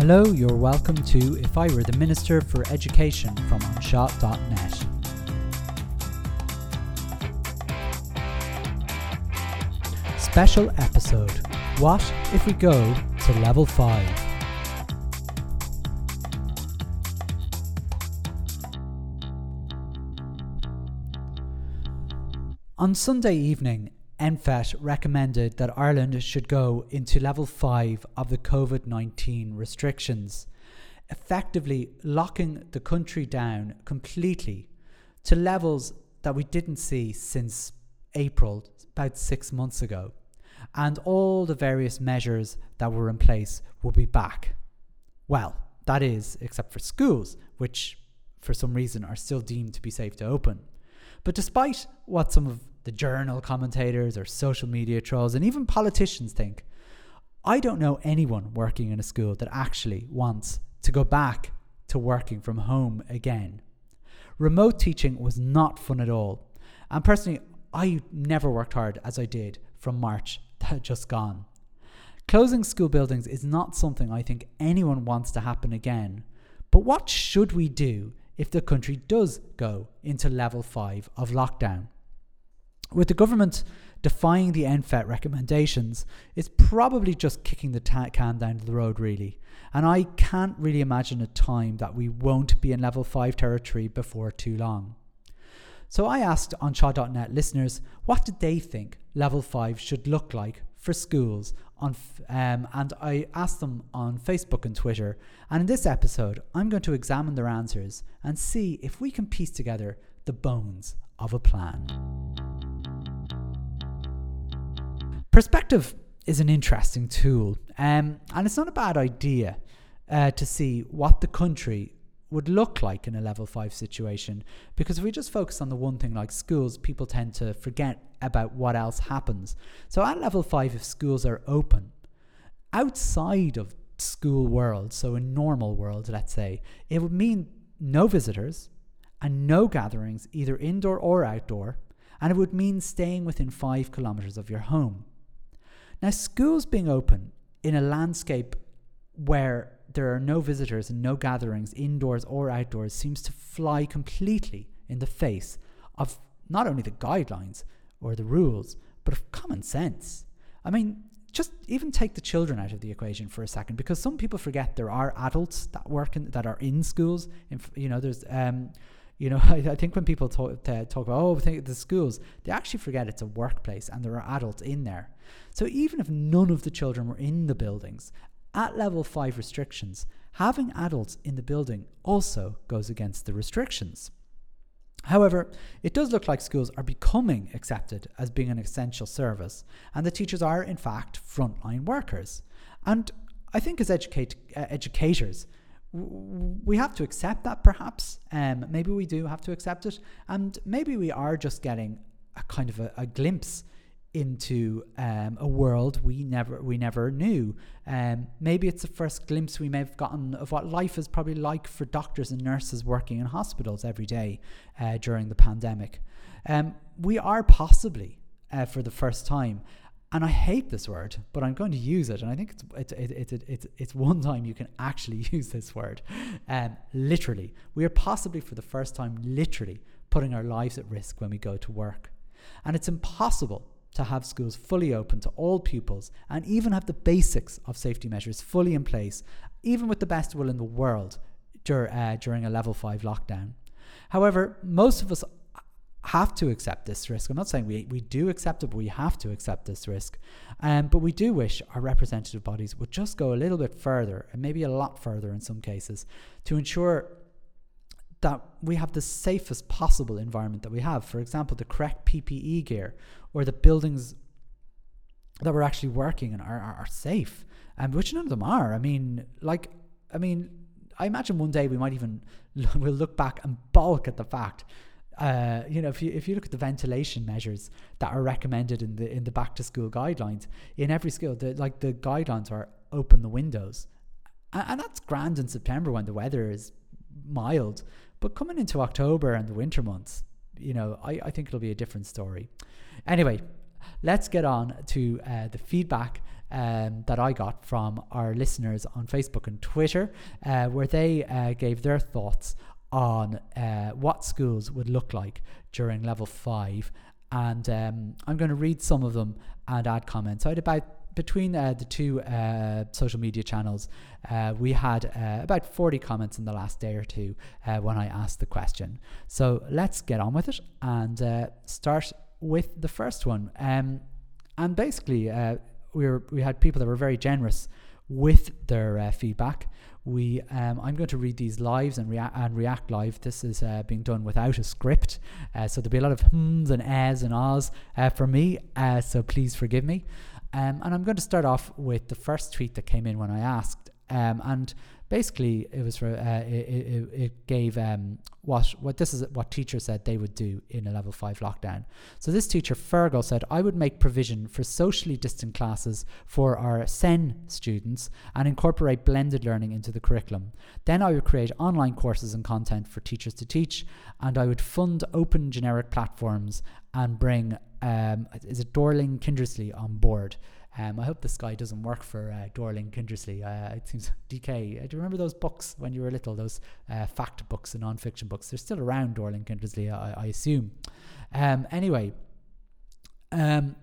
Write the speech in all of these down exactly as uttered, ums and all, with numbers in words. Hello, you're welcome to If I Were the Minister for Education from Anseo dot net. Special episode, what if we go to level five? On Sunday evening, N P H E T recommended that Ireland should go into level five of the covid nineteen restrictions, effectively locking the country down completely to levels that we didn't see since April, about six months ago, and all the various measures that were in place will be back. Well, that is, except for schools, which for some reason are still deemed to be safe to open. But despite what some of the journal commentators or social media trolls and even politicians think, I don't know anyone working in a school that actually wants to go back to working from home again. Remote teaching was not fun at all, and personally I never worked hard as I did from March that had just gone. Closing school buildings is not something I think anyone wants to happen again, but what should we do if the country does go into level five of lockdown? With the government defying the N P H E T recommendations, it's probably just kicking the ta- can down the road really, and I can't really imagine a time that we won't be in level five territory before too long. So I asked Anseo dot net listeners what did they think level five should look like for schools, on f- um, and I asked them on Facebook and Twitter, and in this episode I'm going to examine their answers and see if we can piece together the bones of a plan. Perspective is an interesting tool, um, and it's not a bad idea uh, to see what the country would look like in a level five situation, because if we just focus on the one thing like schools, people tend to forget about what else happens. So at level five, if schools are open, outside of school world, so in normal world, let's say, it would mean no visitors and no gatherings, either indoor or outdoor, and it would mean staying within five kilometers of your home. Now, schools being open in a landscape where there are no visitors and no gatherings, indoors or outdoors, seems to fly completely in the face of not only the guidelines or the rules, but of common sense. I mean, just even take the children out of the equation for a second, because some people forget there are adults that work in, that are in schools. Inf- you know, there's, um, you know, I, I think when people talk, uh, talk about, oh, think of the schools, they actually forget it's a workplace and there are adults in there. So even if none of the children were in the buildings, at level five restrictions, having adults in the building also goes against the restrictions. However, it does look like schools are becoming accepted as being an essential service, and the teachers are in fact frontline workers. And I think as educate, uh, educators, w- we have to accept that perhaps, um, maybe we do have to accept it, and maybe we are just getting a kind of a, a glimpse into um, a world we never we never knew. Um, maybe it's the first glimpse we may have gotten of what life is probably like for doctors and nurses working in hospitals every day uh, during the pandemic. Um, we are possibly, uh, for the first time, and I hate this word, but I'm going to use it, and I think it's it's it's it's, it's, it's one time you can actually use this word. Um, literally, we are possibly for the first time literally putting our lives at risk when we go to work, and it's impossible to have schools fully open to all pupils and even have the basics of safety measures fully in place, even with the best will in the world dur- uh, during a level five lockdown. However, most of us have to accept this risk. I'm not saying we, we do accept it, but we have to accept this risk. Um, but we do wish our representative bodies would just go a little bit further, and maybe a lot further in some cases, to ensure that we have the safest possible environment that we have. For example, the correct P P E gear, or the buildings that we're actually working in are, are, are safe, and um, which none of them are. I mean, like, I mean, I imagine one day we might even, l- we'll look back and balk at the fact, uh, you know, if you if you look at the ventilation measures that are recommended in the in the back to school guidelines, in every school, the, like the guidelines are open the windows. And, and that's grand in September when the weather is mild. But coming into October and the winter months, you know, I, I think it'll be a different story. Anyway, let's get on to uh, the feedback um, that I got from our listeners on Facebook and Twitter, uh, where they uh, gave their thoughts on uh, what schools would look like during level five. And um, I'm going to read some of them and add comments. I had about, between uh, the two uh, social media channels, uh, we had uh, about forty comments in the last day or two uh, when I asked the question. So let's get on with it and uh, start with the first one. Um, and basically, uh, we were, we had people that were very generous with their uh, feedback. We, um, I'm going to read these live and, rea- and react live. This is uh, being done without a script. Uh, so there'll be a lot of hmms and ehs and ahs uh, for me. Uh, so please forgive me. Um, and I'm going to start off with the first tweet that came in when I asked. Um, and basically it was for, uh, it, it, it gave um, what, what this is what teachers said they would do in a level five lockdown. So this teacher, Fergal, said, I would make provision for socially distant classes for our S E N students and incorporate blended learning into the curriculum. Then I would create online courses and content for teachers to teach, and I would fund open generic platforms and bring, um, is it Dorling Kindersley on board? Um, I hope this guy doesn't work for uh, Dorling Kindersley. Uh, it seems D K. Uh, do you remember those books when you were little? Those uh, fact books and non-fiction books. They're still around, Dorling Kindersley, I, I assume. Um, anyway, um,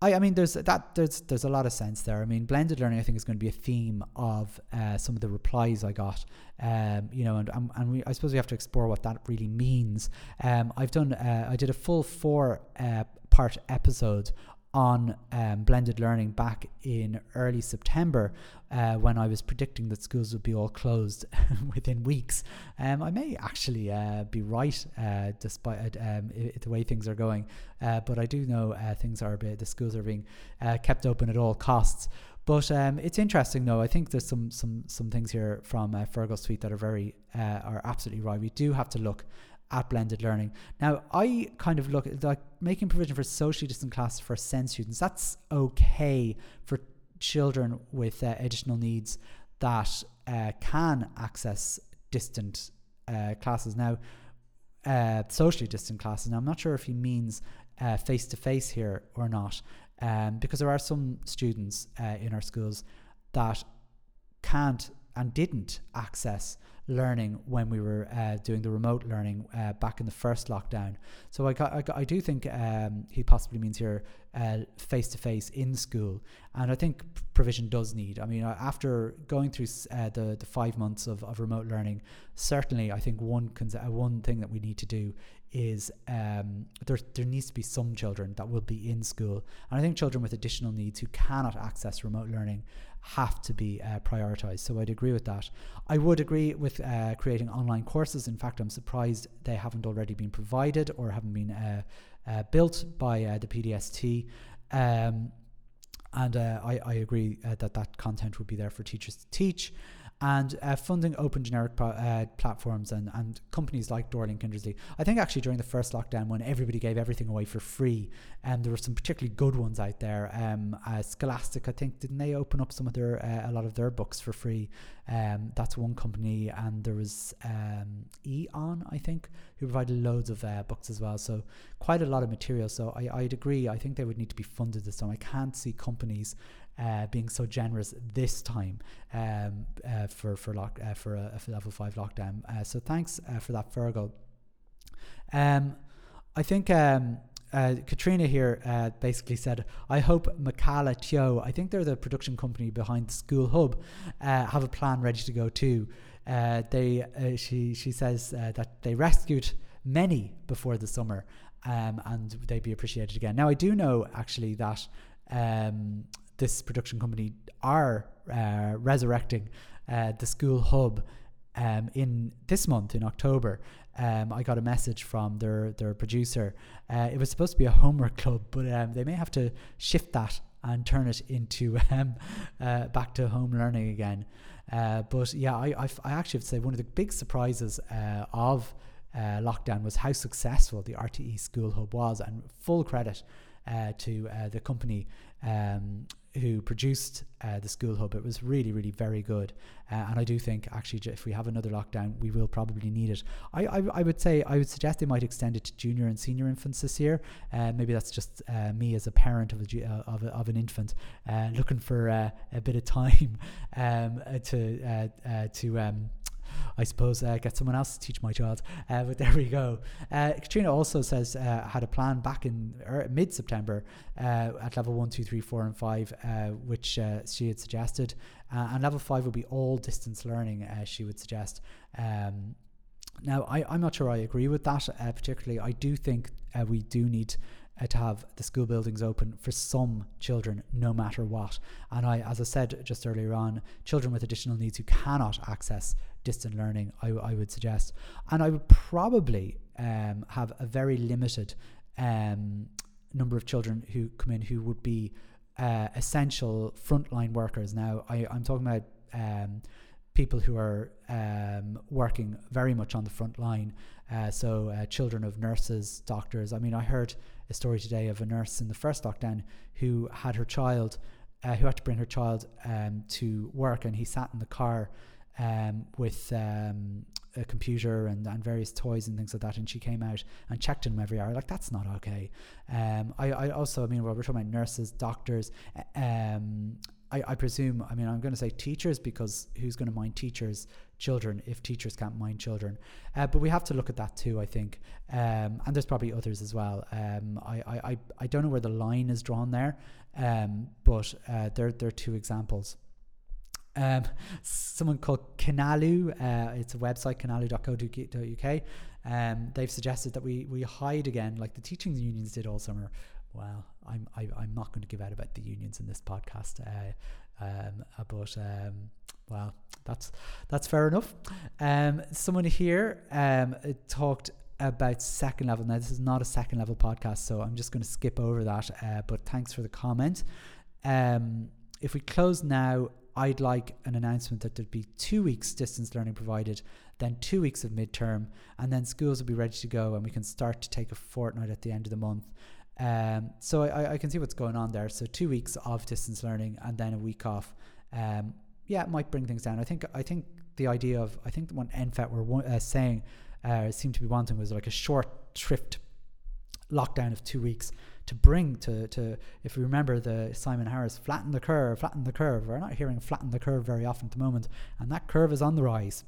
I, I mean, there's that. There's there's a lot of sense there. I mean, blended learning, I think, is going to be a theme of uh, some of the replies I got. Um, you know, and um, and we, I suppose we have to explore what that really means. Um, I've done. Uh, I did a full four uh, part episode on um, blended learning back in early September uh, when I was predicting that schools would be all closed within weeks. Um, I may actually uh, be right uh, despite um, it, the way things are going, uh, but I do know uh, things are a bit, the schools are being uh, kept open at all costs. But um, it's interesting though. I think there's some some some things here from uh, Fergal's tweet that are very uh, are absolutely right. We do have to look at blended learning. Now, I kind of look at like making provision for socially distant classes for S E N students. That's okay for children with uh, additional needs that uh, can access distant uh, classes. Now, uh, socially distant classes. Now, I'm not sure if he means uh, face-to-face here or not, um, because there are some students uh, in our schools that can't and didn't access learning when we were uh, doing the remote learning uh, back in the first lockdown. So I got, I, got, I do think um, he possibly means here uh, face-to-face in school. And I think provision does need, I mean, after going through uh, the, the five months of, of remote learning, certainly I think one cons- uh, one thing that we need to do is um, there, there needs to be some children that will be in school. And I think children with additional needs who cannot access remote learning have to be uh, prioritized. So I'd agree with that. I would agree with uh, creating online courses. In fact, I'm surprised they haven't already been provided or haven't been uh, uh, built by uh, the P D S T. Um, and uh, I, I agree uh, that that content would be there for teachers to teach. And uh, funding open generic pro- uh, platforms and, and companies like Dorling Kindersley. I think actually during the first lockdown when everybody gave everything away for free, and um, there were some particularly good ones out there. Um, uh, Scholastic, I think, didn't they open up some of their uh, a lot of their books for free? Um, that's one company, and there was um, E O N, I think, who provided loads of uh, books as well. So quite a lot of material. So I, I'd agree. I think they would need to be funded this time. I can't see companies Uh, being so generous this time um, uh, for for lock uh, for a, a level five lockdown. Uh, so thanks uh, for that, Fergal. Um, I think um, uh, Katrina here uh, basically said, I hope Macala Tio, I think they're the production company behind the School Hub, uh, have a plan ready to go too. Uh, they uh, she she says uh, that they rescued many before the summer, um, and they'd be appreciated again. Now I do know actually that. Um, This production company are uh, resurrecting uh, the School Hub um, in this month in October. Um, I got a message from their their producer. Uh, it was supposed to be a homework club, but um, they may have to shift that and turn it into um, uh, back to home learning again. Uh, but yeah, I, I I actually have to say one of the big surprises uh, of uh, lockdown was how successful the R T E School Hub was, and full credit uh, to uh, the company. Um, who produced uh, the School Hub. It was really, really very good. Uh, and I do think, actually, if we have another lockdown, we will probably need it. I, I, I would say, I would suggest they might extend it to junior and senior infants this year. Uh, maybe that's just uh, me as a parent of a, uh, of, a, of an infant uh, looking for uh, a bit of time um, to, uh, uh, to um, I suppose, uh, get someone else to teach my child. Uh, but there we go. Uh, Katrina also says, uh, had a plan back in er, mid-September uh, at level one, two, three, four, and five, uh, which uh, she had suggested. Uh, and level five would be all distance learning, uh, she would suggest. Um, now, I, I'm not sure I agree with that, uh, particularly. I do think uh, we do need Uh, to have the school buildings open for some children, no matter what. And I, as I said just earlier on, children with additional needs who cannot access distant learning, I, I would suggest. And I would probably um, have a very limited um, number of children who come in who would be uh, essential frontline workers. Now, I, I'm talking about um, people who are um, working very much on the front line. Uh, so uh, children of nurses, doctors. I mean, I heard a story today of a nurse in the first lockdown who had her child, uh, who had to bring her child um, to work, and he sat in the car um, with um, a computer and, and various toys and things like that, and she came out and checked on him every hour. Like, that's not okay. Um, I, I also, I mean, well, we're talking about nurses, doctors, um, I, I presume, I mean, I'm going to say teachers, because who's going to mind teachers' children if teachers can't mind children? Uh, but we have to look at that too, I think. Um, and there's probably others as well. Um, I, I, I don't know where the line is drawn there, um, but uh, there, there are two examples. Um, someone called Kinalu, uh, it's a website, kinalu dot co dot u k. Um, they've suggested that we, we hide again, like the teaching unions did all summer. Well, I'm I, I'm not going to give out about the unions in this podcast, uh, um, but um, well, that's that's fair enough. Um, someone here um, talked about second level. Now, this is not a second level podcast, so I'm just going to skip over that. Uh, but thanks for the comment. Um, if we close now, I'd like an announcement that there'd be two weeks distance learning provided, then two weeks of midterm, and then schools will be ready to go, and we can start to take a fortnight at the end of the month. Um, so I, I can see what's going on there. So two weeks of distance learning and then a week off. Um, yeah, it might bring things down. I think I think the idea of, I think what N P H E T were uh, saying, uh, seemed to be wanting, was like a short shrift lockdown of two weeks to bring to, to if we remember the Simon Harris, flatten the curve, flatten the curve. We're not hearing flatten the curve very often at the moment. And that curve is on the rise.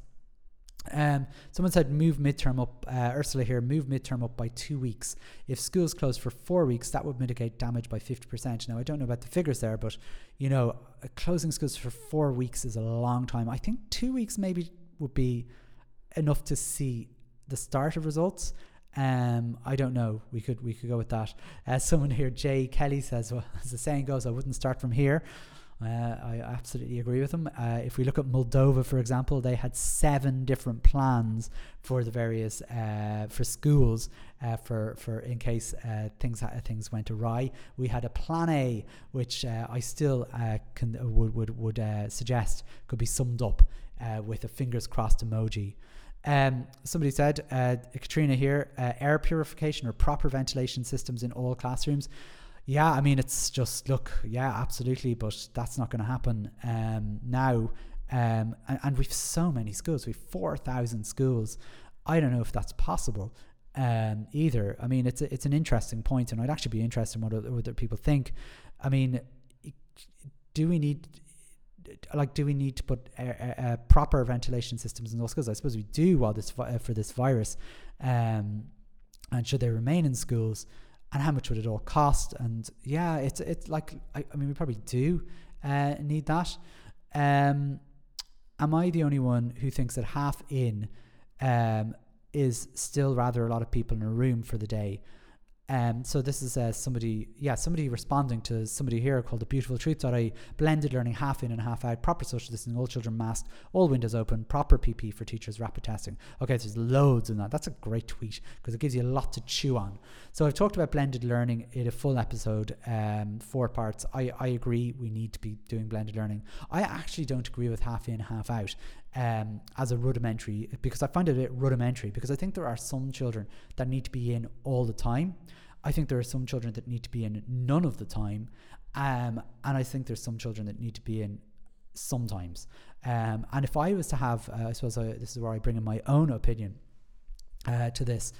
Um, someone said move midterm up, uh, Ursula here, move midterm up by two weeks. If schools close for four weeks, that would mitigate damage by fifty percent. Now, I don't know about the figures there, but, you know, uh, closing schools for four weeks is a long time. I think two weeks maybe would be enough to see the start of results. Um, I don't know. We could we could go with that. Uh, someone here, Jay Kelly, says, well, as the saying goes, I wouldn't start from here. Uh, I absolutely agree with them. Uh, if we look at Moldova, for example, they had seven different plans for the various uh, for schools uh, for for in case uh, things uh, things went awry. We had a plan A, which uh, I still uh, can, uh, would would would uh, suggest could be summed up uh, with a fingers crossed emoji. Um, somebody said, uh, Katrina here, uh, air purification or proper ventilation systems in all classrooms. Yeah, I mean, it's just, look, yeah, absolutely, but that's not going to happen um, now. Um, and, and we've so many schools, we've four thousand schools. I don't know if that's possible um, either. I mean, it's a, it's an interesting point, and I'd actually be interested in what other, what other people think. I mean, do we need, like, do we need to put uh, uh, proper ventilation systems in those schools? I suppose we do while this uh, for this virus. Um, and should they remain in schools? And how much would it all cost? And yeah, it's it's like, I, I mean, we probably do uh, need that. Um, am I the only one who thinks that half in um, is still rather a lot of people in a room for the day? Um, so this is uh, somebody, yeah, somebody responding to somebody here called The Beautiful Truth. I blended learning half in and half out, proper social distancing, all children masked, all windows open, proper P P E for teachers, rapid testing. Okay, so there's loads in that. That's a great tweet because it gives you a lot to chew on. So I've talked about blended learning in a full episode, um, four parts. I, I agree we need to be doing blended learning. I actually don't agree with half in, half out. Um, as a rudimentary, because I find it a bit rudimentary, because I think there are some children that need to be in all the time. I think there are some children that need to be in none of the time. Um, and I think there's some children that need to be in sometimes. Um, and if I was to have, uh, I suppose I, this is where I bring in my own opinion uh, to this.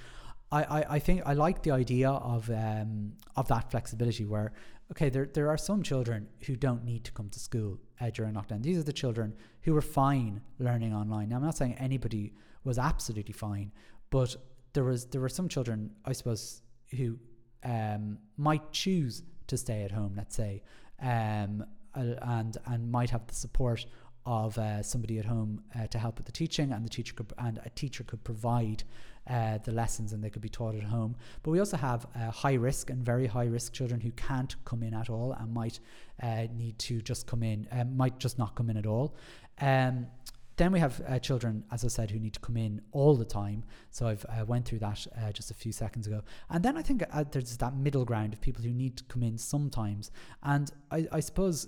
I, I, I think I like the idea of um, of that flexibility where, okay, there there are some children who don't need to come to school uh, during lockdown. These are the children who were fine learning online. Now, I'm not saying anybody was absolutely fine, but there was there were some children, I suppose, who um, might choose to stay at home, let's say, um, and and might have the support of uh, somebody at home uh, to help with the teaching, and the teacher could, and a teacher could provide uh, the lessons, and they could be taught at home. But we also have uh, high risk and very high risk children who can't come in at all and might uh, need to just come in, uh, might just not come in at all. Um, then we have uh, children, as I said, who need to come in all the time. So I've uh, went through that uh, just a few seconds ago. And then I think uh, there's that middle ground of people who need to come in sometimes. And I, I suppose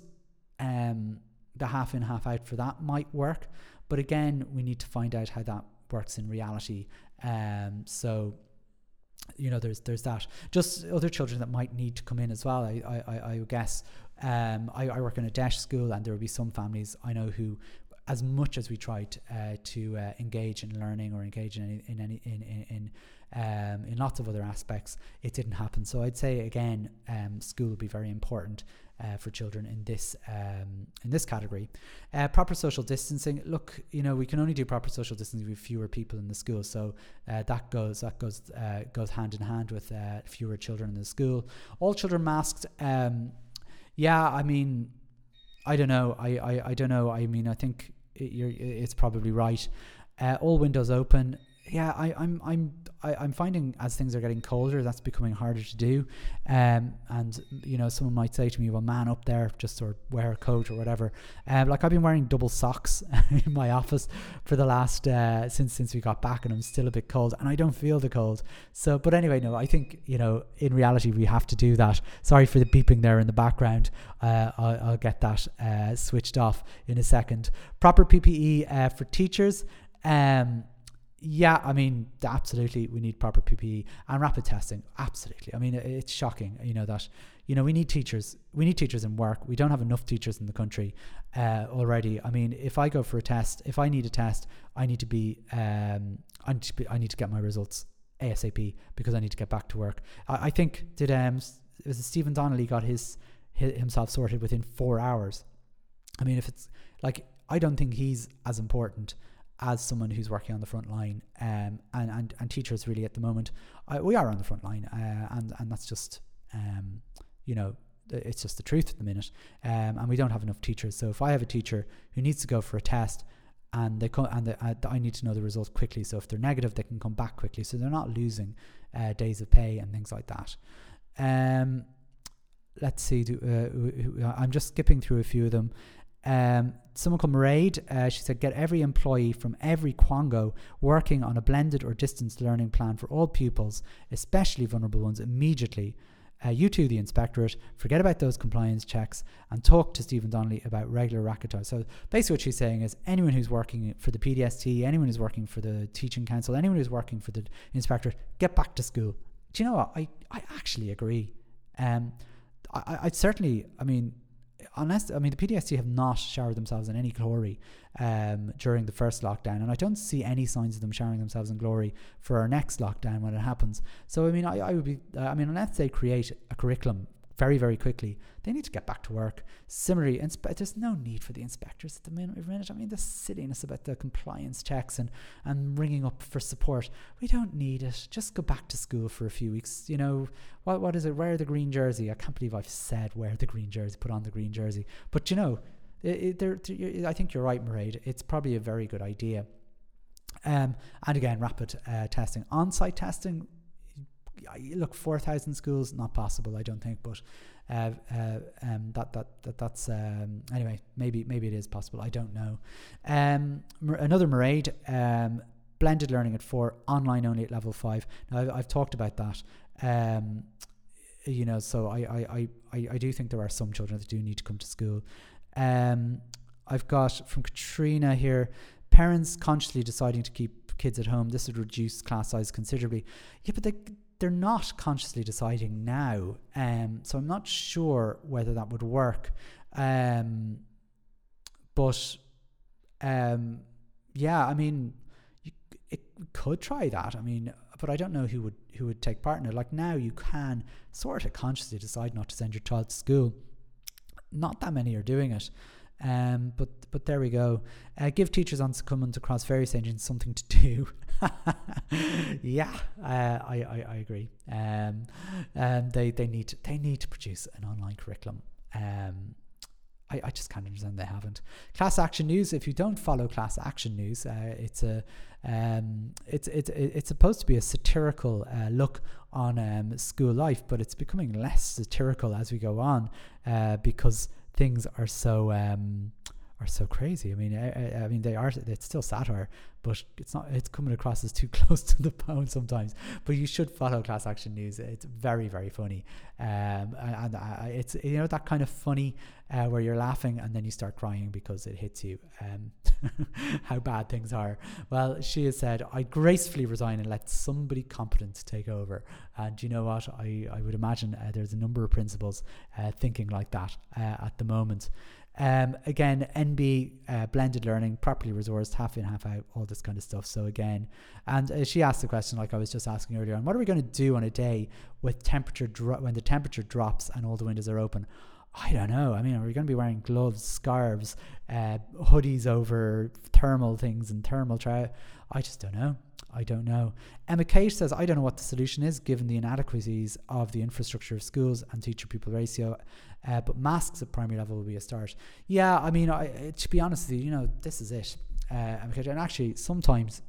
um, the half in, half out for that might work. But again, we need to find out how that works in reality. Um, so, you know, there's there's that. Just other children that might need to come in as well, I, I, I guess. Um, I, I work in a DEaSH school, and there will be some families I know who, as much as we tried uh, to uh, engage in learning or engage in any, in any in in in, um, in lots of other aspects, it didn't happen. So I'd say again, um, school will be very important uh, for children in this um, in this category. Uh, proper social distancing. Look, you know, we can only do proper social distancing with fewer people in the school. So uh, that goes that goes uh, goes hand in hand with uh, fewer children in the school. All children masked. Um, yeah, I mean. I don't know. I, I, I don't know. I mean, I think it, you're, it's probably right. Uh, all windows open. Yeah, I, I'm I'm I, I'm finding as things are getting colder, that's becoming harder to do. Um, and you know, someone might say to me, "Well, man, up there, just sort of wear a coat or whatever." Um, like I've been wearing double socks in my office for the last uh, since since we got back, and I'm still a bit cold, and I don't feel the cold. So, but anyway, no, I think you know, in reality, we have to do that. Sorry for the beeping there in the background. Uh, I'll, I'll get that uh, switched off in a second. Proper P P E uh, for teachers. Um. Yeah, I mean, absolutely, we need proper P P E and rapid testing. Absolutely. I mean, it's shocking, you know, that, you know, we need teachers. We need teachers in work. We don't have enough teachers in the country uh, already. I mean, if I go for a test, if I need a test, I need to be, um, I need to, be, I need to get my results ASAP because I need to get back to work. I, I think did um, it was Stephen Donnelly got his, his himself sorted within four hours. I mean, if it's like, I don't think he's as important as someone who's working on the front line, um, and, and, and teachers really at the moment, I, we are on the front line, uh, and, and that's just, um, you know, it's just the truth at the minute. Um, and we don't have enough teachers. So if I have a teacher who needs to go for a test and they come, and they, uh, I need to know the result quickly. So if they're negative, they can come back quickly. So they're not losing uh, days of pay and things like that. Um, let's see, do, uh, I'm just skipping through a few of them. Um, someone called Mairead, uh, she said, get every employee from every Quango working on a blended or distance learning plan for all pupils, especially vulnerable ones, immediately. Uh, you too, the inspectorate, forget about those compliance checks and talk to Stephen Donnelly about regular racketage. So basically what she's saying is anyone who's working for the P D S T, anyone who's working for the Teaching Council, anyone who's working for the inspectorate, get back to school. Do you know what? I, I actually agree. Um, I, I'd certainly, I mean... Unless, I mean, the P D S T have not showered themselves in any glory um, during the first lockdown, and I don't see any signs of them showering themselves in glory for our next lockdown when it happens. So, I mean, I, I would be, uh, I mean, unless they create a curriculum very, very quickly, they need to get back to work. Similarly, inspe- there's no need for the inspectors at the minute. I mean, the silliness about the compliance checks and, and ringing up for support. We don't need it. Just go back to school for a few weeks. You know, what what is it? Wear the green jersey. I can't believe I've said wear the green jersey, put on the green jersey. But, you know, it, it, it, I think you're right, Mairead. It's probably a very good idea. Um, and again, rapid uh, testing. On-site testing. Look, four thousand schools, not possible, I don't think, but uh, uh, um, that, that that that's, um, anyway, maybe maybe it is possible, I don't know. Um, another Mairead, um, blended learning at four, online only at level five. Now, I've, I've talked about that, um, you know, so I, I, I, I do think there are some children that do need to come to school. Um, I've got from Katrina here, parents consciously deciding to keep kids at home, this would reduce class size considerably. Yeah, but they... they're not consciously deciding now. Um, so I'm not sure whether that would work. Um, but um, yeah, I mean, you, it could try that. I mean, but I don't know who would who would take part in it. Like now you can sort of consciously decide not to send your child to school. Not that many are doing it. Um, but but there we go. Uh, give teachers on Succumbent across various engines something to do. yeah, uh, I, I I agree. Um, um, they they need to, they need to produce an online curriculum. Um, I, I just can't understand they haven't. Class Action News. If you don't follow Class Action News, uh, it's a um, it's it's it's supposed to be a satirical uh, look on um, school life, but it's becoming less satirical as we go on uh, because things are so um, are so crazy. I mean, I, I mean they are. It's still satire, but it's not. It's coming across as too close to the bone sometimes. But you should follow Class Action News. It's very, very funny, um, and, and uh, it's you know that kind of funny uh, where you're laughing and then you start crying because it hits you um, how bad things are. Well, she has said, "I gracefully resign and let somebody competent take over." And you know what? I I would imagine uh, there's a number of principals uh, thinking like that uh, at the moment. Um, again, N B, uh, blended learning, properly resourced, half in, half out, all this kind of stuff. So again, and uh, she asked the question, like I was just asking earlier on, what are we going to do on a day with temperature dro- when the temperature drops and all the windows are open? I don't know. I mean, are we going to be wearing gloves, scarves, uh, hoodies over thermal things and thermal trousers? I just don't know. I don't know. Emma Cage says, I don't know what the solution is given the inadequacies of the infrastructure of schools and teacher-pupil ratio, uh, but masks at primary level will be a start. Yeah, I mean, I, to be honest with you, you know, this is it. Uh, Emma Cage, and actually, sometimes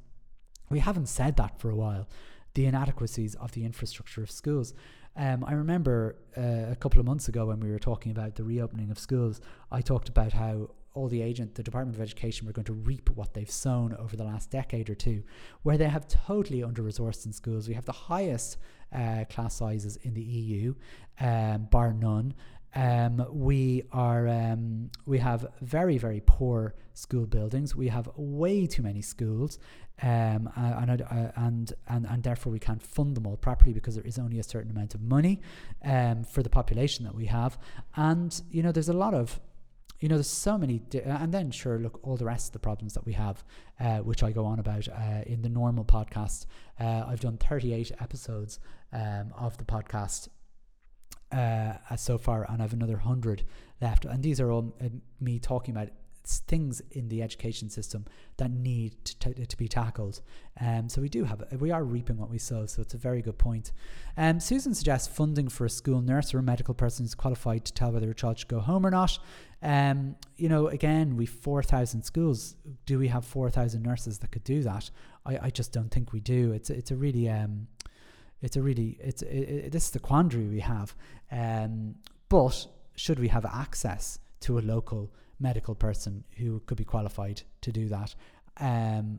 we haven't said that for a while, the inadequacies of the infrastructure of schools. Um, I remember uh, a couple of months ago when we were talking about the reopening of schools, I talked about how all the agent, the Department of Education, were going to reap what they've sown over the last decade or two, where they have totally under-resourced in schools. We have the highest uh, class sizes in the E U, um, bar none. Um, we are um, we have very, very poor school buildings. We have way too many schools, um, and, and and and therefore we can't fund them all properly because there is only a certain amount of money um, for the population that we have. And you know, there's a lot of You know, there's so many, di- and then sure, look, all the rest of the problems that we have, uh, which I go on about uh, in the normal podcast. Uh, I've done thirty-eight episodes um, of the podcast uh, so far, and I have another one hundred left. And these are all uh, me talking about things in the education system that need to, t- to be tackled. Um, so we do have, we are reaping what we sow, so it's a very good point. Um, Susan suggests funding for a school nurse or a medical person who's qualified to tell whether a child should go home or not. Um, you know, again, we've four thousand schools. Do we have four thousand nurses that could do that? I, I just don't think we do. It's it's a really, um, it's a really, it's it, it, this is the quandary we have. Um, but should we have access to a local medical person who could be qualified to do that? Um,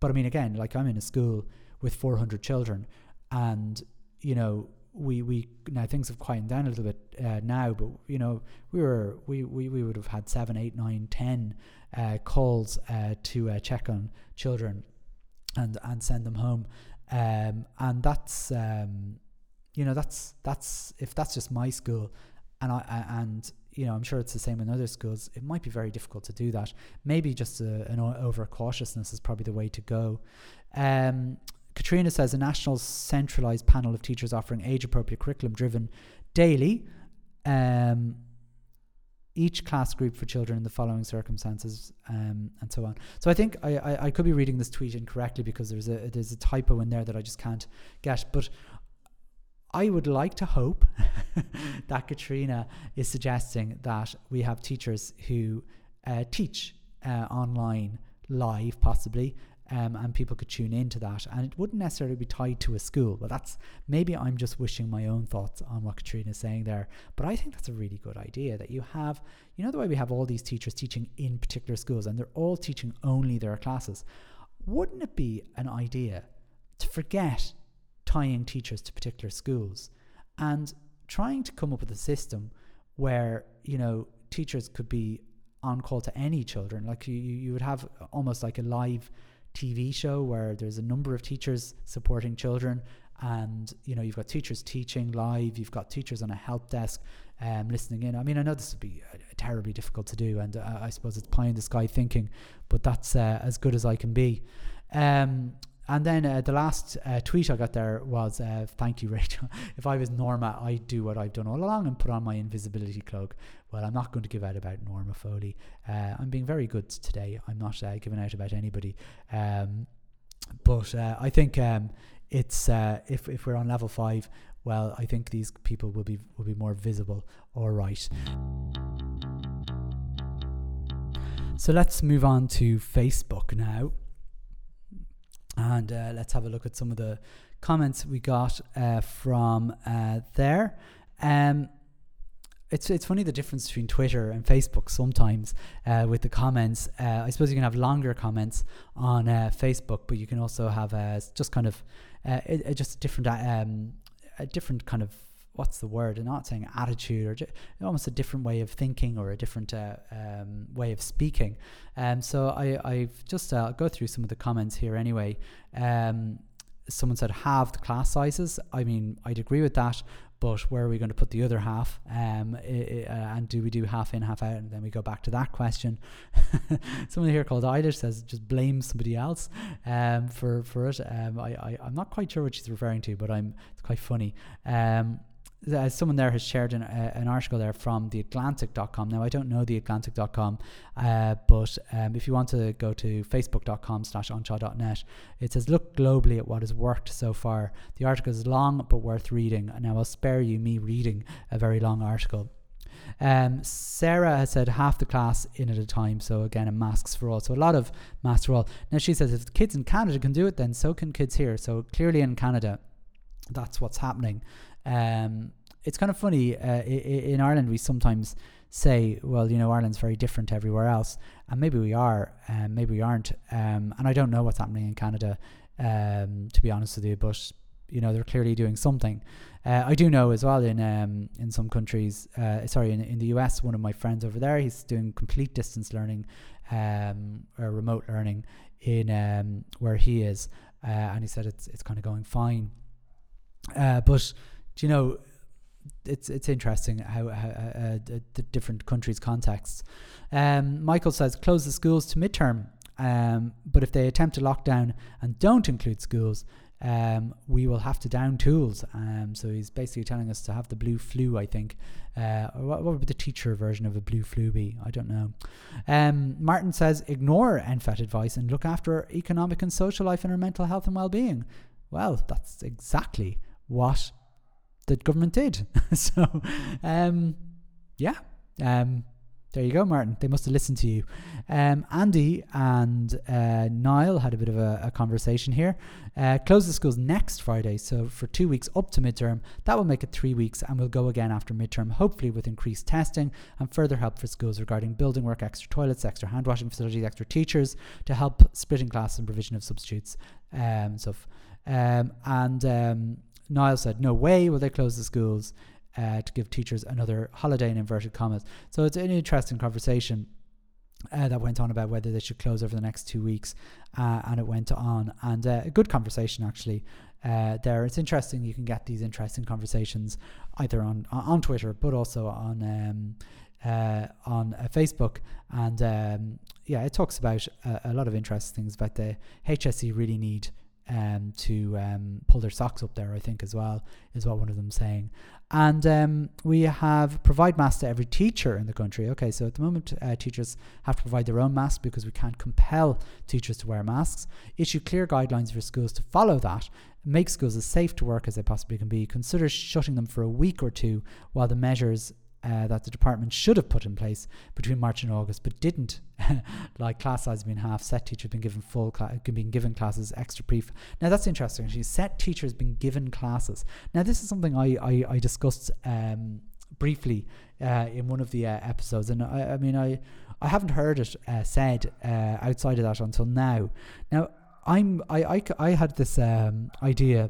but I mean, again, like I'm in a school with four hundred children, and you know, we we now things have quieted down a little bit uh, now, but you know, we were we we, we would have had seven, eight, nine, ten uh, calls uh, to uh, check on children and and send them home, um, and that's um, you know that's that's if that's just my school, and I and. You know, I'm sure it's the same in other schools. It might be very difficult to do that. Maybe just a, an overcautiousness is probably the way to go. Um, Katrina says, a national centralised panel of teachers offering age-appropriate curriculum driven daily. Um, each class group for children in the following circumstances, um, and so on. So I think I, I, I could be reading this tweet incorrectly because there's a there's a typo in there that I just can't get. But I would like to hope that Katrina is suggesting that we have teachers who uh, teach uh, online live, possibly, um, and people could tune into that. And it wouldn't necessarily be tied to a school. Well, that's maybe I'm just wishing my own thoughts on what Katrina is saying there. But I think that's a really good idea that you have, you know, the way we have all these teachers teaching in particular schools and they're all teaching only their classes. Wouldn't it be an idea to forget tying teachers to particular schools and trying to come up with a system where, you know, teachers could be on call to any children? Like you, you would have almost like a live T V show where there's a number of teachers supporting children And, you know, you've got teachers teaching live, you've got teachers on a help desk um, listening in. I mean, I know this would be uh, terribly difficult to do, and uh, I suppose it's pie in the sky thinking, but that's uh, as good as I can be. Um, and then uh, the last uh, tweet I got there was, uh, thank you, Rachel. If I was Norma, I'd do what I've done all along and put on my invisibility cloak. Well, I'm not going to give out about Norma Foley. Uh, I'm being very good today. I'm not uh, giving out about anybody. Um, but uh, I think... Um, It's uh, if if we're on level five, well, I think these people will be will be more visible. All right. So let's move on to Facebook now, and uh, let's have a look at some of the comments we got uh, from uh, there. Um, It's it's funny the difference between Twitter and Facebook sometimes uh, with the comments. Uh, I suppose you can have longer comments on uh, Facebook, but you can also have uh, just kind of uh, it, it just different um, a different kind of what's the word? I'm not saying attitude or ju- almost a different way of thinking or a different uh, um, way of speaking. Um, so I I've just uh, I'll go through some of the comments here anyway. Um, someone said halve the class sizes. I mean, I'd agree with that. But where are we going to put the other half? Um, it, uh, and do we do half in, half out? And then we go back to that question. Someone here called Eilish says just blame somebody else um, for for it. Um, I, I I'm not quite sure what she's referring to, but I'm it's quite funny. Um, Uh, someone there has shared an, uh, an article there from the atlantic dot com. Now, I don't know the atlantic dot com, uh, but um, if you want to go to facebook dot com slash anseo dot net, it says, look globally at what has worked so far. The article is long, but worth reading. And I will spare you me reading a very long article. Um, Sarah has said half the class in at a time. So again, a masks for all. So a lot of masks for all. Now, she says, if the kids in Canada can do it, then so can kids here. So clearly in Canada, that's what's happening. Um, it's kind of funny, uh, I- in Ireland we sometimes say, well, you know, Ireland's very different to everywhere else, and maybe we are, and uh, maybe we aren't, um, and I don't know what's happening in Canada, um, to be honest with you, but, you know, they're clearly doing something. Uh, I do know as well in um, in some countries, uh, sorry, in, in the U S, one of my friends over there, he's doing complete distance learning, um, or remote learning in um, where he is, uh, and he said it's, it's kind of going fine, uh, but... Do you know, it's it's interesting how, how uh, the, the different countries' contexts. Um, Michael says, close the schools to midterm, um, but if they attempt a lockdown and don't include schools, um, we will have to down tools. Um, so he's basically telling us to have the blue flu, I think. Uh, or what, what would the teacher version of a blue flu be? I don't know. Um, Martin says, ignore N P H E T advice and look after our economic and social life and our mental health and well-being. Well, that's exactly what... the government did. so um yeah um there you go, Martin. They must have listened to you. um Andy and uh Niall had a bit of a, a conversation here. Uh close the schools next Friday, so for two weeks up to midterm. That will make it three weeks, and we'll go again after midterm, hopefully with increased testing and further help for schools regarding building work, extra toilets, extra hand washing facilities, extra teachers to help splitting class and provision of substitutes um stuff um and um Niall said, no way will they close the schools uh, to give teachers another holiday in inverted commas. So it's an interesting conversation uh, that went on about whether they should close over the next two weeks. Uh, and it went on. And uh, a good conversation, actually, uh, there. It's interesting. You can get these interesting conversations either on, on Twitter, but also on um, uh, on uh, Facebook. And um, yeah, it talks about a, a lot of interesting things about the H S E really need um to um pull their socks up there, I think, as well, is what one of them's saying. And um we have provide masks to every teacher in the country. Okay, so at the moment uh, teachers have to provide their own masks because we can't compel teachers to wear masks. Issue clear guidelines for schools to follow that. Make schools as safe to work as they possibly can be. Consider shutting them for a week or two while the measures Uh, that the department should have put in place between March and August, but didn't, like class size being half, set teachers being given full, cla- being given classes, extra brief. Now that's interesting. Actually, set teachers being given classes. Now this is something I I, I discussed um, briefly uh, in one of the uh, episodes, and I, I mean I I haven't heard it uh, said uh, outside of that until now. Now I'm I I, I had this um, idea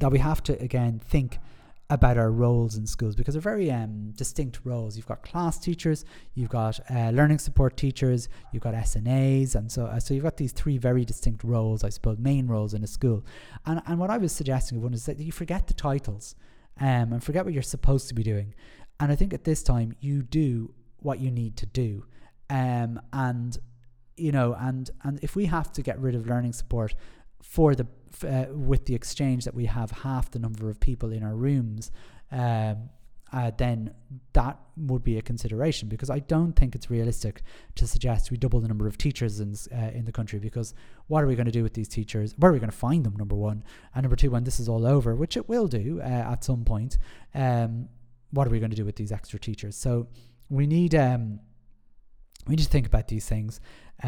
that we have to again think about our roles in schools, because they're very um, distinct roles. You've got class teachers, you've got uh, learning support teachers, you've got S N As, and so uh, so you've got these three very distinct roles, I suppose, main roles in a school. And and what I was suggesting one is that you forget the titles, um, and forget what you're supposed to be doing. And I think at this time you do what you need to do, um, and you know, and and if we have to get rid of learning support for the Uh, with the exchange that we have half the number of people in our rooms, um, uh, then that would be a consideration, because I don't think it's realistic to suggest we double the number of teachers in uh, in the country, because what are we going to do with these teachers? Where are we going to find them, number one? And number two, when this is all over, which it will do uh, at some point, um, what are we going to do with these extra teachers? So we need, um, we need to think about these things.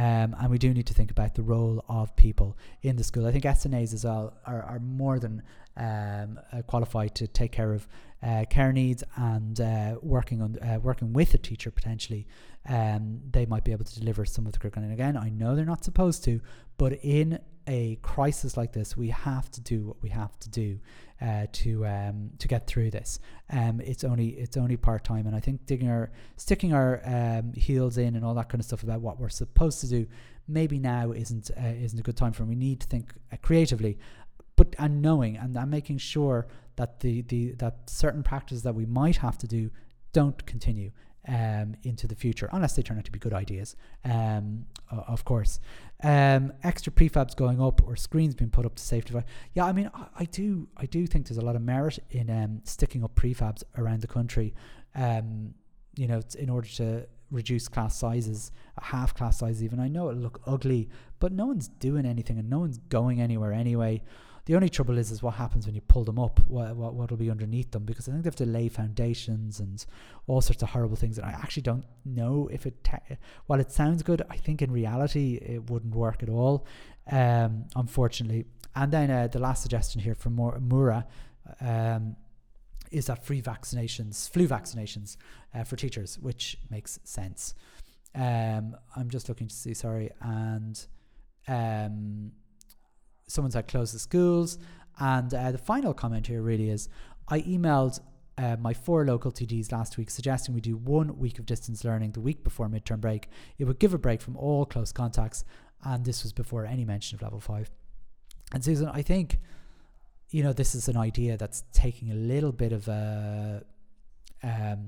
Um, and we do need to think about the role of people in the school. I think S N As as well are, are more than um, uh, qualified to take care of uh, care needs, and uh, working on uh, working with a teacher potentially. Um, they might be able to deliver some of the curriculum. And again, I know they're not supposed to, but in a crisis like this, we have to do what we have to do uh, to um, to get through this. Um, it's only it's only part time, and I think digging our sticking our um, heels in and all that kind of stuff about what we're supposed to do, maybe now isn't uh, isn't a good time for them. We need to think uh, creatively, but and knowing and, and making sure that the the that certain practices that we might have to do don't continue um into the future, unless they turn out to be good ideas, um of course um extra prefabs going up or screens being put up to safety. yeah I mean I, I do I do think there's a lot of merit in um sticking up prefabs around the country, um you know, in order to reduce class sizes, half class size even. I know it'll look ugly, but no one's doing anything and no one's going anywhere anyway. The only trouble is, is what happens when you pull them up, what what what'll be underneath them, because I think they have to lay foundations and all sorts of horrible things. And I actually don't know if it, te- while it sounds good, I think in reality it wouldn't work at all, um, unfortunately. And then uh, the last suggestion here from Moura um, is that free vaccinations, flu vaccinations uh, for teachers, which makes sense. Um, I'm just looking to see, sorry, and... Um, someone said close the schools. And uh, the final comment here really is, I emailed uh, my four local T Ds last week suggesting we do one week of distance learning the week before midterm break. It would give a break from all close contacts, and this was before any mention of level five. And Susan, I think, you know, this is an idea that's taking a little bit of a um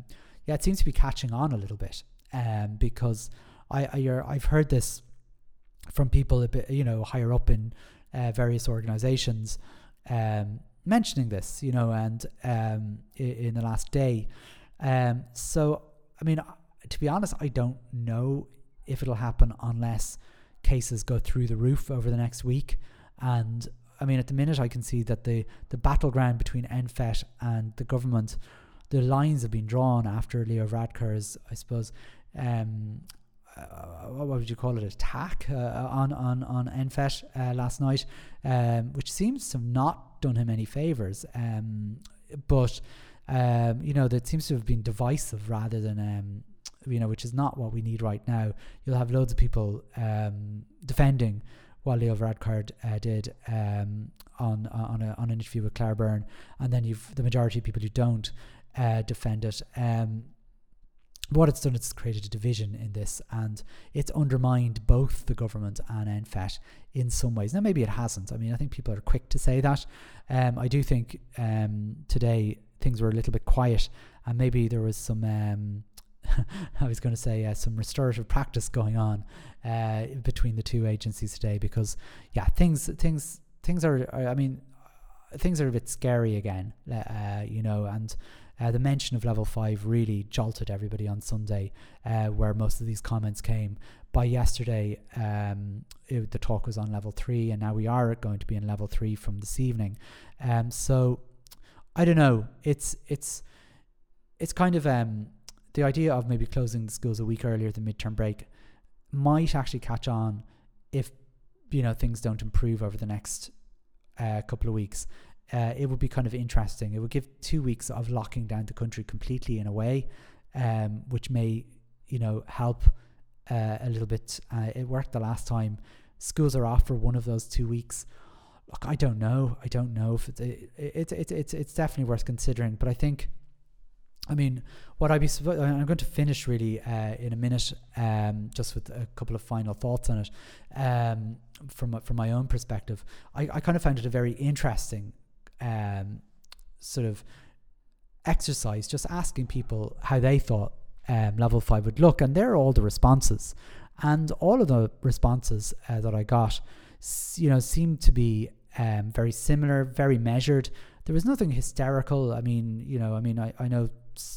yeah it seems to be catching on a little bit, um because I, I I've heard this from people a bit, you know, higher up in Uh, various organizations um, mentioning this, you know, and um, I- in the last day. Um, so, I mean, to be honest, I don't know if it'll happen unless cases go through the roof over the next week. And I mean, at the minute, I can see that the, the battleground between N P H E T and the government, the lines have been drawn after Leo Varadkar's, I suppose, um, Uh, what would you call it, attack uh, on, on, on N P H E T uh, last night, um, which seems to have not done him any favours. Um, but, um, you know, that seems to have been divisive rather than, um, you know, which is not what we need right now. You'll have loads of people um, defending what Leo Varadkar uh, did um, on on, a, on an interview with Claire Byrne, and then you've the majority of people who don't uh, defend it. Um What it's done is created a division in this, and it's undermined both the government and N P H E T in some ways. Now, maybe it hasn't. I mean, I think people are quick to say that. Um, I do think um, today things were a little bit quiet, and maybe there was some, um, I was going to say, uh, some restorative practice going on uh, between the two agencies today, because, yeah, things, things, things are, are I mean, things are a bit scary again, uh, you know, and Uh, the mention of level five really jolted everybody on Sunday, uh, where most of these comments came. By yesterday, um, it, the talk was on level three, and now we are going to be in level three from this evening. Um, so I don't know. It's it's it's kind of um, the idea of maybe closing the schools a week earlier than midterm break might actually catch on if, you know, things don't improve over the next uh, couple of weeks. Uh, it would be kind of interesting. It would give two weeks of locking down the country completely in a way, um, which may, you know, help uh, a little bit. Uh, it worked the last time. Schools are off for one of those two weeks. look, I don't know. I don't know if it's it's it's it's it's definitely worth considering. But I think, I mean, what I'd be I'm going to finish really uh, in a minute, um, just with a couple of final thoughts on it, um, from from my own perspective. I, I kind of found it a very interesting um, sort of exercise, just asking people how they thought um, level five would look, and there are all the responses, and all of the responses uh, that I got, you know, seemed to be um, very similar, very measured. There was nothing hysterical. I mean, you know, I mean, I, I know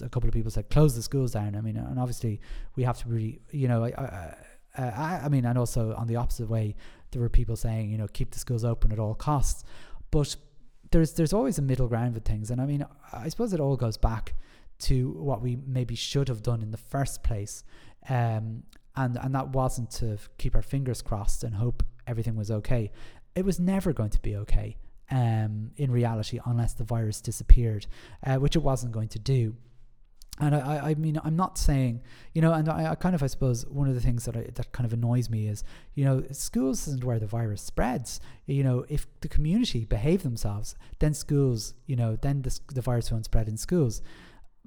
a couple of people said close the schools down. I mean, and obviously we have to really, you know, I I, I I mean, and also on the opposite way, there were people saying, you know, keep the schools open at all costs. But there's there's always a middle ground with things. And I mean, I suppose it all goes back to what we maybe should have done in the first place. Um, and, and that wasn't to keep our fingers crossed and hope everything was okay. It was never going to be okay. Um, in reality, unless the virus disappeared, uh, which it wasn't going to do. And I, I, I mean, I'm not saying, you know, and I, I kind of, I suppose, one of the things that I, that kind of annoys me is, you know, schools isn't where the virus spreads. You know, if the community behave themselves, then schools, you know, then the, the virus won't spread in schools.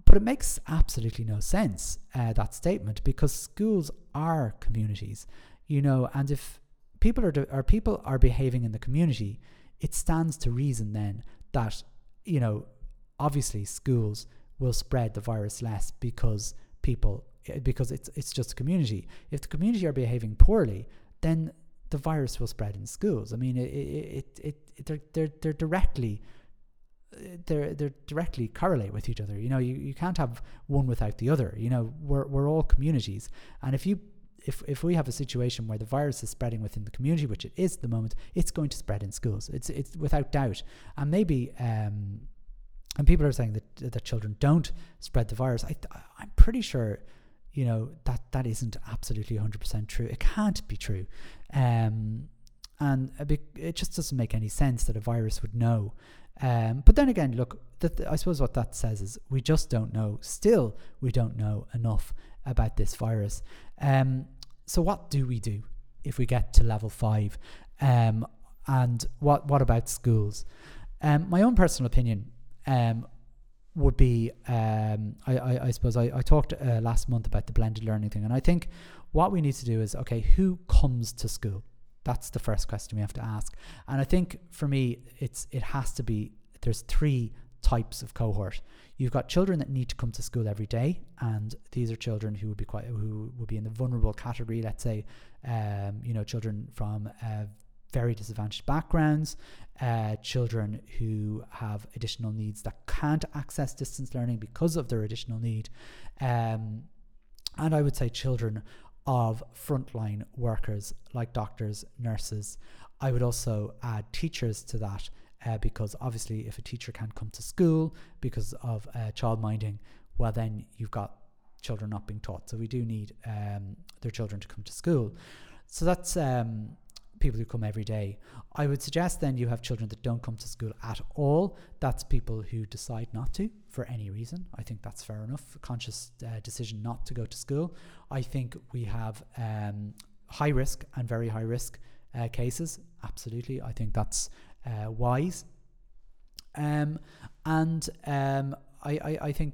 But it makes absolutely no sense, uh, that statement, because schools are communities, you know, and if people are, de- or people are behaving in the community, it stands to reason then that, you know, obviously schools will spread the virus less because people, because it's it's just a community. If the community are behaving poorly, then the virus will spread in schools. I mean, it it it, it they're, they're they're directly they're they're directly correlate with each other. You know, you, you can't have one without the other. You know, we're we're all communities, and if you If if we have a situation where the virus is spreading within the community, which it is at the moment, it's going to spread in schools. It's it's without doubt. And maybe, um, and people are saying that that children don't spread the virus. I th- I'm pretty sure, you know, that that isn't absolutely one hundred percent true. It can't be true, um, and a big, it just doesn't make any sense that a virus would know. Um, but then again, look, that I suppose what that says is we just don't know. Still, we don't know enough about this virus. Um, so what do we do if we get to level five? Um, and what, what about schools? Um, my own personal opinion um, would be, um, I, I, I suppose I, I talked uh, last month about the blended learning thing. And I think what we need to do is, okay, who comes to school? That's the first question we have to ask. And I think for me, it's it has to be, there's three types of cohort. You've got children that need to come to school every day, and these are children who would be quite who would be in the vulnerable category. Let's say, um, you know, children from uh, very disadvantaged backgrounds, uh, children who have additional needs that can't access distance learning because of their additional need, um, and I would say children of frontline workers like doctors, nurses. I would also add teachers to that. Uh, because obviously if a teacher can't come to school because of uh, child minding, well then you've got children not being taught. So we do need um, their children to come to school. So that's um, people who come every day. I would suggest then you have children that don't come to school at all. That's people who decide not to for any reason. I think that's fair enough. A conscious uh, decision not to go to school. I think we have um, high risk and very high risk uh, cases. Absolutely. I think that's Uh, wise, um, and um, I, I, I think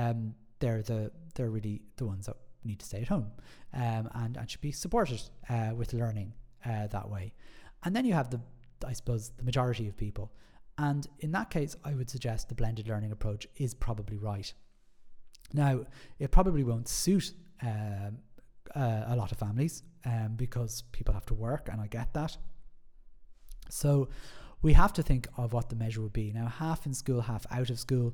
um, they're the they're really the ones that need to stay at home, um, and and should be supported uh, with learning uh, that way. And then you have the I suppose the majority of people, and in that case, I would suggest the blended learning approach is probably right. Now, it probably won't suit um, uh, a lot of families um, because people have to work, and I get that. So we have to think of what the measure would be. Now, half in school, half out of school,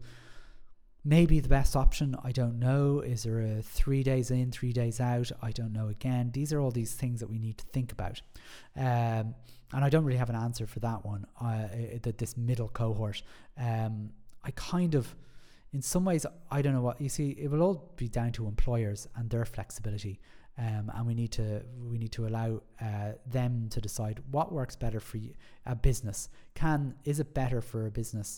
maybe the best option. I don't know. Is there a three days in, three days out? I don't know. Again, these are all these things that we need to think about. Um, and I don't really have an answer for that one, uh, that this middle cohort. Um, I kind of, in some ways, I don't know what, you see, it will all be down to employers and their flexibility. Um, and we need to we need to allow uh, them to decide what works better for you, a business. Can is it better for a business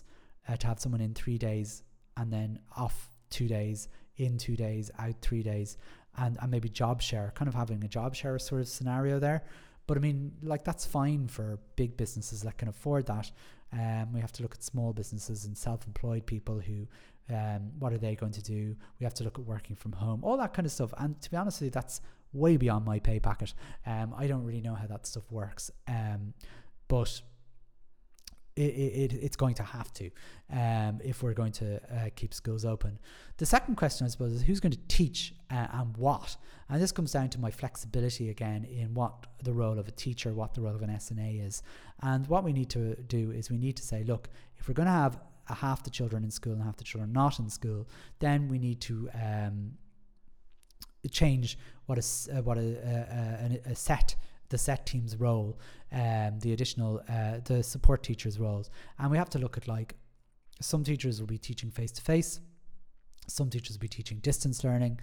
uh, to have someone in three days and then off two days, in two days, out three days, and, and maybe job share, kind of having a job share sort of scenario there. But I mean, like, that's fine for big businesses that can afford that. Um, we have to look at small businesses and self-employed people who, um, what are they going to do? We have to look at working from home, all that kind of stuff. And to be honest with you, that's way beyond my pay packet. Um, I don't really know how that stuff works. Um, but It, it, it's going to have to um, if we're going to uh, keep schools open. The second question, I suppose, is who's going to teach uh, and what? And this comes down to my flexibility again in what the role of a teacher, what the role of an S N A is. And what we need to do is we need to say, look, if we're going to have uh, half the children in school and half the children not in school, then we need to um, change what a, uh, what a, a, a, a set the set team's role, um, the additional, uh, the support teachers' roles. And we have to look at, like, some teachers will be teaching face-to-face, some teachers will be teaching distance learning,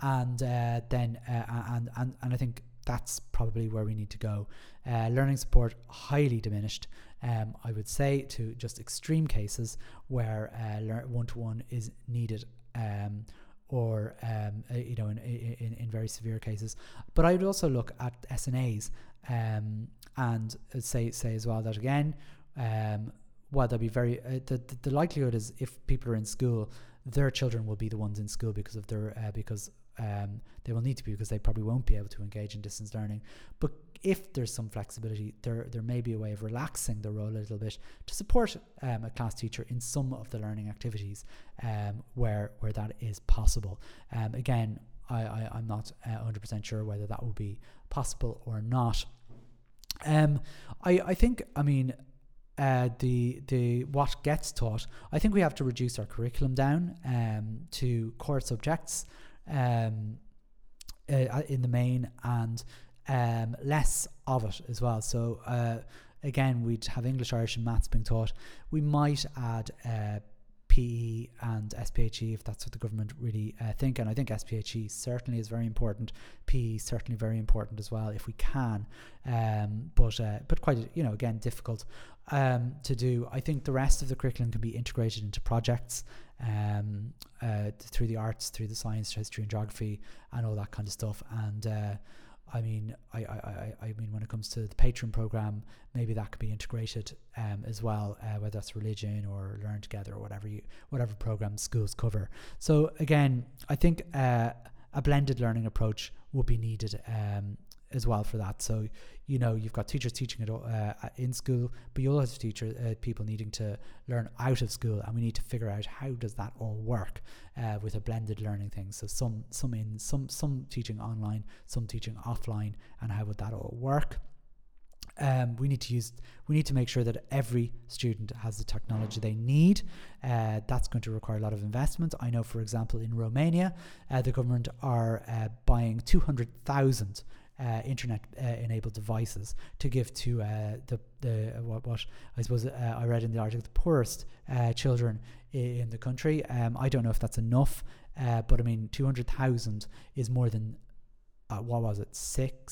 and uh, then, uh, and, and, and I think that's probably where we need to go. Uh, learning support, highly diminished, um, I would say, to just extreme cases where uh, lear- one-to-one is needed, um, or um, you know, in, in in very severe cases. But I would also look at S N As um, and say say as well that again, um, while there'll be very uh, the, the the likelihood is if people are in school, their children will be the ones in school because of their uh, because um, they will need to be, because they probably won't be able to engage in distance learning. But if there's some flexibility, there there may be a way of relaxing the role a little bit to support um, a class teacher in some of the learning activities um, where where that is possible. Um, again, I, I, I'm not uh, one hundred percent sure whether that will be possible or not. Um, I, I think, I mean, uh, the the what gets taught, I think we have to reduce our curriculum down um, to core subjects um, uh, in the main, and Um, less of it as well. So uh, again, we'd have English, Irish and maths being taught. We might add uh, P E and S P H E if that's what the government really uh, think. And I think S P H E certainly is very important. P E certainly very important as well if we can. Um, but uh, but quite, you know, again, difficult um, to do. I think the rest of the curriculum can be integrated into projects um, uh, through the arts, through the science, history and geography and all that kind of stuff. And uh, I mean, I, I, I, I mean, when it comes to the patron program, maybe that could be integrated um, as well, uh, whether that's religion or learn together or whatever you, whatever programs schools cover. So again, I think uh, a blended learning approach would be needed um, as well for that. So, you know, you've got teachers teaching it all, uh, in school, but you'll have teachers, uh, people needing to learn out of school, and we need to figure out how does that all work uh, with a blended learning thing. So some some in some some teaching online, some teaching offline, and how would that all work? Um, we need to use we need to make sure that every student has the technology they need. Uh, that's going to require a lot of investment. I know, for example, in Romania, uh, the government are uh, buying two hundred thousand Uh, internet uh, enabled devices to give to uh, the the uh, what what I suppose uh, I read in the article, the poorest uh, children I- in the country. Um, I don't know if that's enough, uh, but I mean, two hundred thousand is more than uh, what was it six?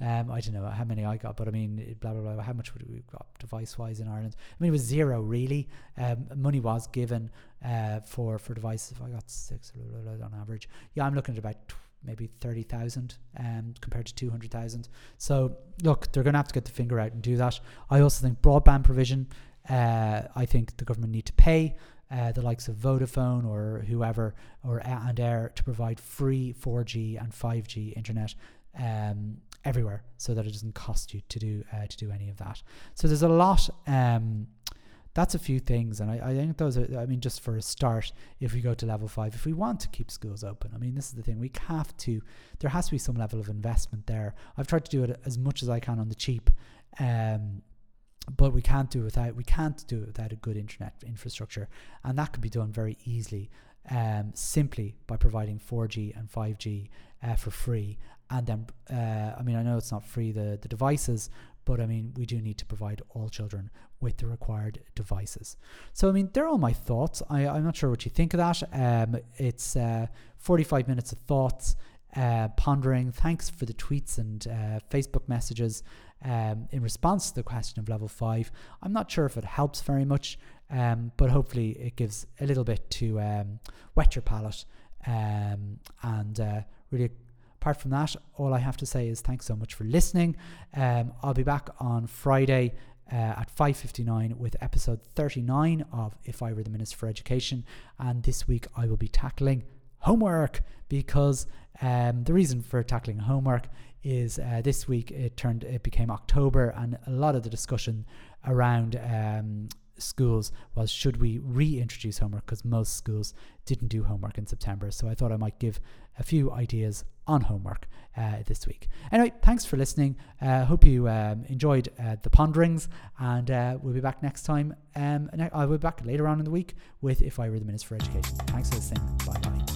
um, I don't know how many I got, but I mean, blah blah blah. How much would we got device wise in Ireland? I mean, it was zero really. Um, money was given uh, for for devices. I got six blah, blah, blah, on average. Yeah, I'm looking at about twenty maybe thirty thousand um, compared to two hundred thousand. So look, they're going to have to get the finger out and do that. I also think broadband provision, uh, I think the government need to pay uh, the likes of Vodafone or whoever or and Air to provide free four G and five G internet um, everywhere, so that it doesn't cost you to do uh, to do any of that. So there's a lot. Um, That's a few things, and I, I think those are, I mean, just for a start, if we go to level five, if we want to keep schools open, I mean, this is the thing, we have to, there has to be some level of investment there. I've tried to do it as much as I can on the cheap, um, but we can't do it without, we can't do it without a good internet infrastructure, and that could be done very easily, um, simply by providing four G and five G uh, for free, and then, uh, I mean, I know it's not free, the, the devices, but I mean, we do need to provide all children with the required devices. So I mean, they're all my thoughts. I, I'm not sure what you think of that. Um, it's uh, forty-five minutes of thoughts, uh, pondering. Thanks for the tweets and uh, Facebook messages um, in response to the question of level five. I'm not sure if it helps very much, um, but hopefully it gives a little bit to um, whet your palate um, and uh, really Apart from that, all I have to say is thanks so much for listening. Um, I'll be back on Friday uh, at five fifty-nine with episode thirty-nine of If I Were the Minister for Education. And this week I will be tackling homework, because um, the reason for tackling homework is uh, this week it turned it became October, and a lot of the discussion around um, schools was, should we reintroduce homework, because most schools didn't do homework in September. So I thought I might give a few ideas on homework uh, this week. Anyway, thanks for listening. Uh, hope you um, enjoyed uh, the ponderings, and uh, we'll be back next time. Um, I'll be back later on in the week with If I Were the Minister for Education. Thanks for listening. Bye bye.